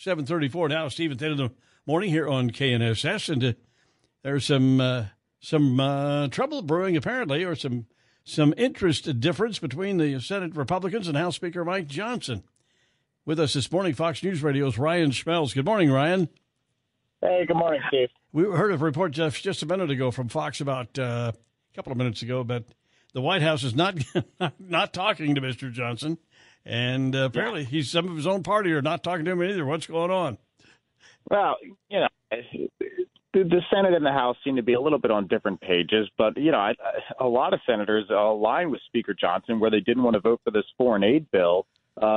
7:34 now, Steve, at the end of the morning here on KNSS. And there's some trouble brewing, apparently, or some interest difference between the Senate Republicans and House Speaker Mike Johnson. With us this morning, Fox News Radio's Ryan Schmelz. Good morning, Ryan. Hey, good morning, Steve. We heard a report just a minute ago from Fox about a couple of minutes ago about the White House is not talking to Mr. Johnson, and apparently he's some of his own party are not talking to him either. What's going on? Well, you know, the Senate and the House seem to be a little bit on different pages, but, you know, a lot of senators aligned with Speaker Johnson where they didn't want to vote for this foreign aid bill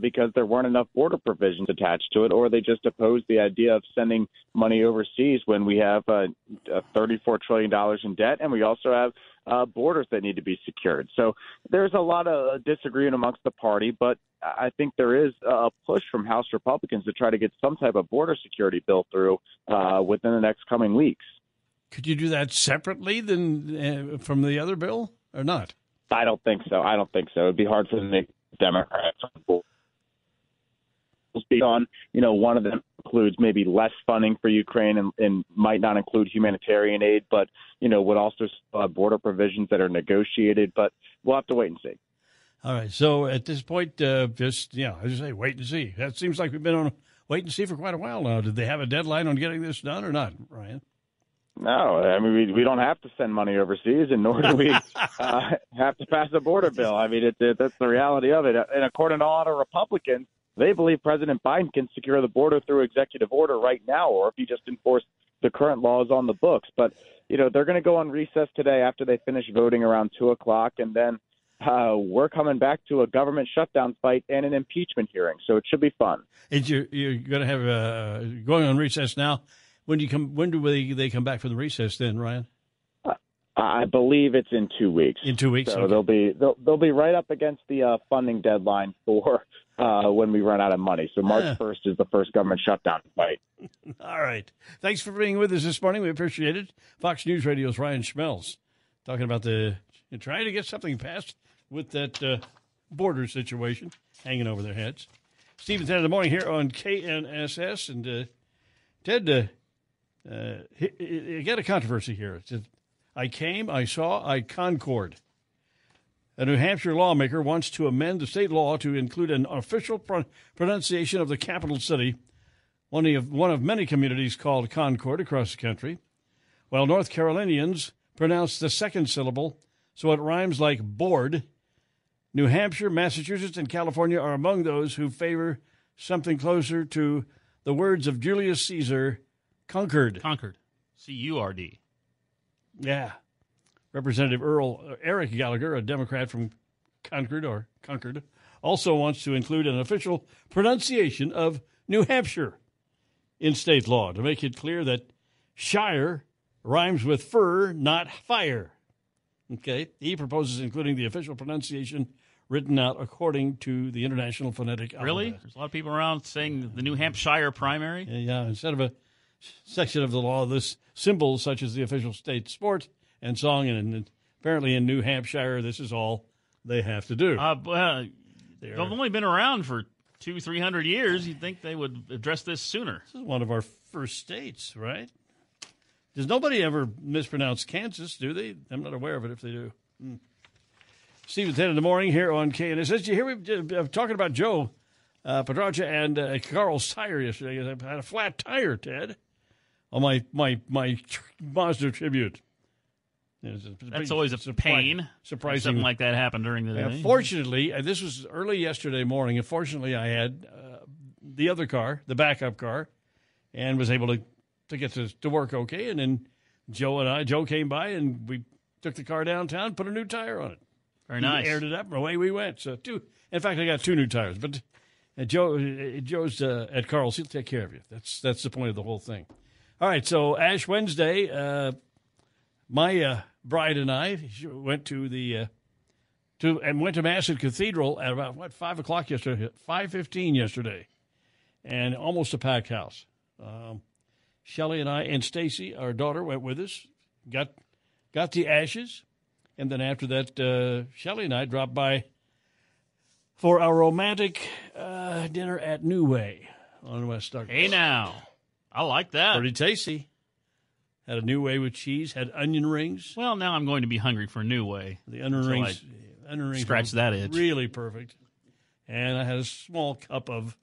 because there weren't enough border provisions attached to it, or they just opposed the idea of sending money overseas when we have $34 trillion in debt, and we also have borders that need to be secured. So there's a lot of disagreement amongst the party, but I think there is a push from House Republicans to try to get some type of border security bill through within the next coming weeks. Could you do that separately than from the other bill or not? I don't think so. It'd be hard for the Democrats to speak on. You know, one of them includes maybe less funding for Ukraine and might not include humanitarian aid, but, you know, would also border provisions that are negotiated. But we'll have to wait and see. All right. So at this point, wait and see. That seems like we've been on wait and see for quite a while now. Did they have a deadline on getting this done or not, Ryan? No. I mean, we don't have to send money overseas, and nor do we have to pass a border bill. I mean, that's the reality of it. And according to a lot of Republicans, they believe President Biden can secure the border through executive order right now, or if he just enforced the current laws on the books. But, you know, they're going to go on recess today after they finish voting around 2 o'clock, and then we're coming back to a government shutdown fight and an impeachment hearing, so it should be fun. And you're going to have going on recess now. When do they come back from the recess then, Ryan? I believe it's in 2 weeks. In 2 weeks, so okay. They'll be right up against the funding deadline for when we run out of money. So March 1st is the first government shutdown fight. All right. Thanks for being with us this morning. We appreciate it. Fox News Radio's Ryan Schmelz talking about trying to get something passed with that border situation hanging over their heads. Steve and Ted in the morning here on KNSS. And Ted, you got a controversy here. It's I came, I saw, I concord. A New Hampshire lawmaker wants to amend the state law to include an official pronunciation of the capital city, one of many communities called Concord across the country, while North Carolinians pronounce the second syllable so it rhymes like bored. New Hampshire, Massachusetts, and California are among those who favor something closer to the words of Julius Caesar, Concord. Concord. C-U-R-D. Yeah. Representative Eric Gallagher, a Democrat from Concord, also wants to include an official pronunciation of New Hampshire in state law to make it clear that shire rhymes with fur, not fire. Okay. He proposes including the official pronunciation written out according to the International Phonetic Alphabet. Really? There's a lot of people around saying the New Hampshire primary? Yeah. Instead of a section of the law, this symbol, such as the official state sport and song, and apparently in New Hampshire, this is all they have to do. They've only been around for 200-300 years. You'd think they would address this sooner. This is one of our first states, right? Does nobody ever mispronounce Kansas, do they? I'm not aware of it if they do. Steve and Ted in the morning here on KNSS. Did you hear we talking about Joe Pedracha and Carl's tire yesterday. I had a flat tire, Ted, on my Mazda Tribute. That's always a pain. Surprising. Something like that happened during the day. Fortunately, this was early yesterday morning. Fortunately, I had the other car, the backup car, and was able to get to work okay. And then Joe came by, and we took the car downtown, put a new tire on it. Very nice. Aired it up, and away we went. So in fact, I got two new tires. But Joe's at Carl's. He'll take care of you. That's the point of the whole thing. All right, so Ash Wednesday, my bride and I went to the went to Mass at Cathedral at about 5 o'clock yesterday, 5:15 yesterday, and almost a packed house. Shelley and I and Stacy, our daughter, went with us. Got the ashes, and then after that, Shelley and I dropped by for our romantic dinner at New Way on West Douglas. Hey now, I like that. Pretty tasty. Had a New Way with cheese. Had onion rings. Well, now I'm going to be hungry for New Way. The onion rings scratch that itch. Really perfect. And I had a small cup of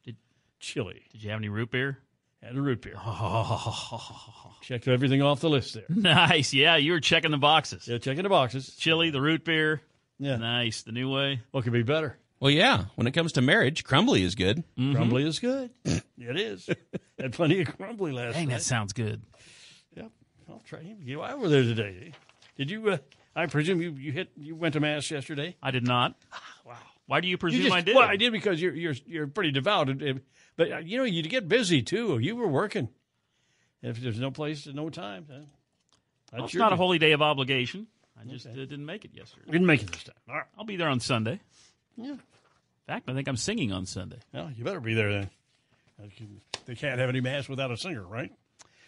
chili. Did you have any root beer? Had a root beer. Oh. Checked everything off the list there. Nice. Yeah, you were checking the boxes. Yeah, checking the boxes. Chili, the root beer. Yeah. Nice. The New Way. What could be better? Well, yeah. When it comes to marriage, crumbly is good. Mm-hmm. Crumbly is good. It is. Had plenty of crumbly last night. Dang, that sounds good. I'll try him. You were there today. Did you? I presume you went to Mass yesterday. I did not. Wow. Why do you presume I did? Well, I did because you're pretty devout, but you know you get busy too. You were working. If there's no place, no time. Well, it's not a holy day of obligation. I just didn't make it yesterday. Didn't make it this time. All right. I'll be there on Sunday. Yeah. In fact, I think I'm singing on Sunday. Well, you better be there then. They can't have any Mass without a singer, right?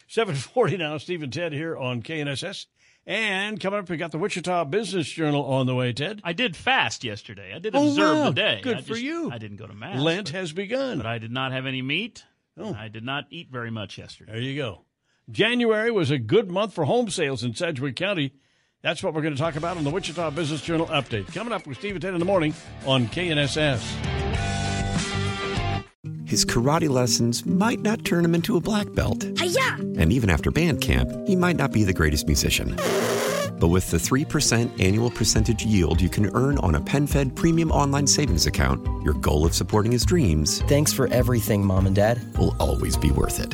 7:40 now, Steve and Ted here on KNSS. And coming up, we got the Wichita Business Journal on the way, Ted. I did fast yesterday. I did observe the day. Good for you. I didn't go to Mass. Lent has begun. But I did not have any meat. Oh. I did not eat very much yesterday. There you go. January was a good month for home sales in Sedgwick County. That's what we're going to talk about on the Wichita Business Journal update. Coming up with Steve and Ted in the morning on KNSS. His karate lessons might not turn him into a black belt. Hi-ya! And even after band camp, he might not be the greatest musician. But with the 3% annual percentage yield you can earn on a PenFed premium online savings account, your goal of supporting his dreams... Thanks for everything, Mom and Dad. ...will always be worth it.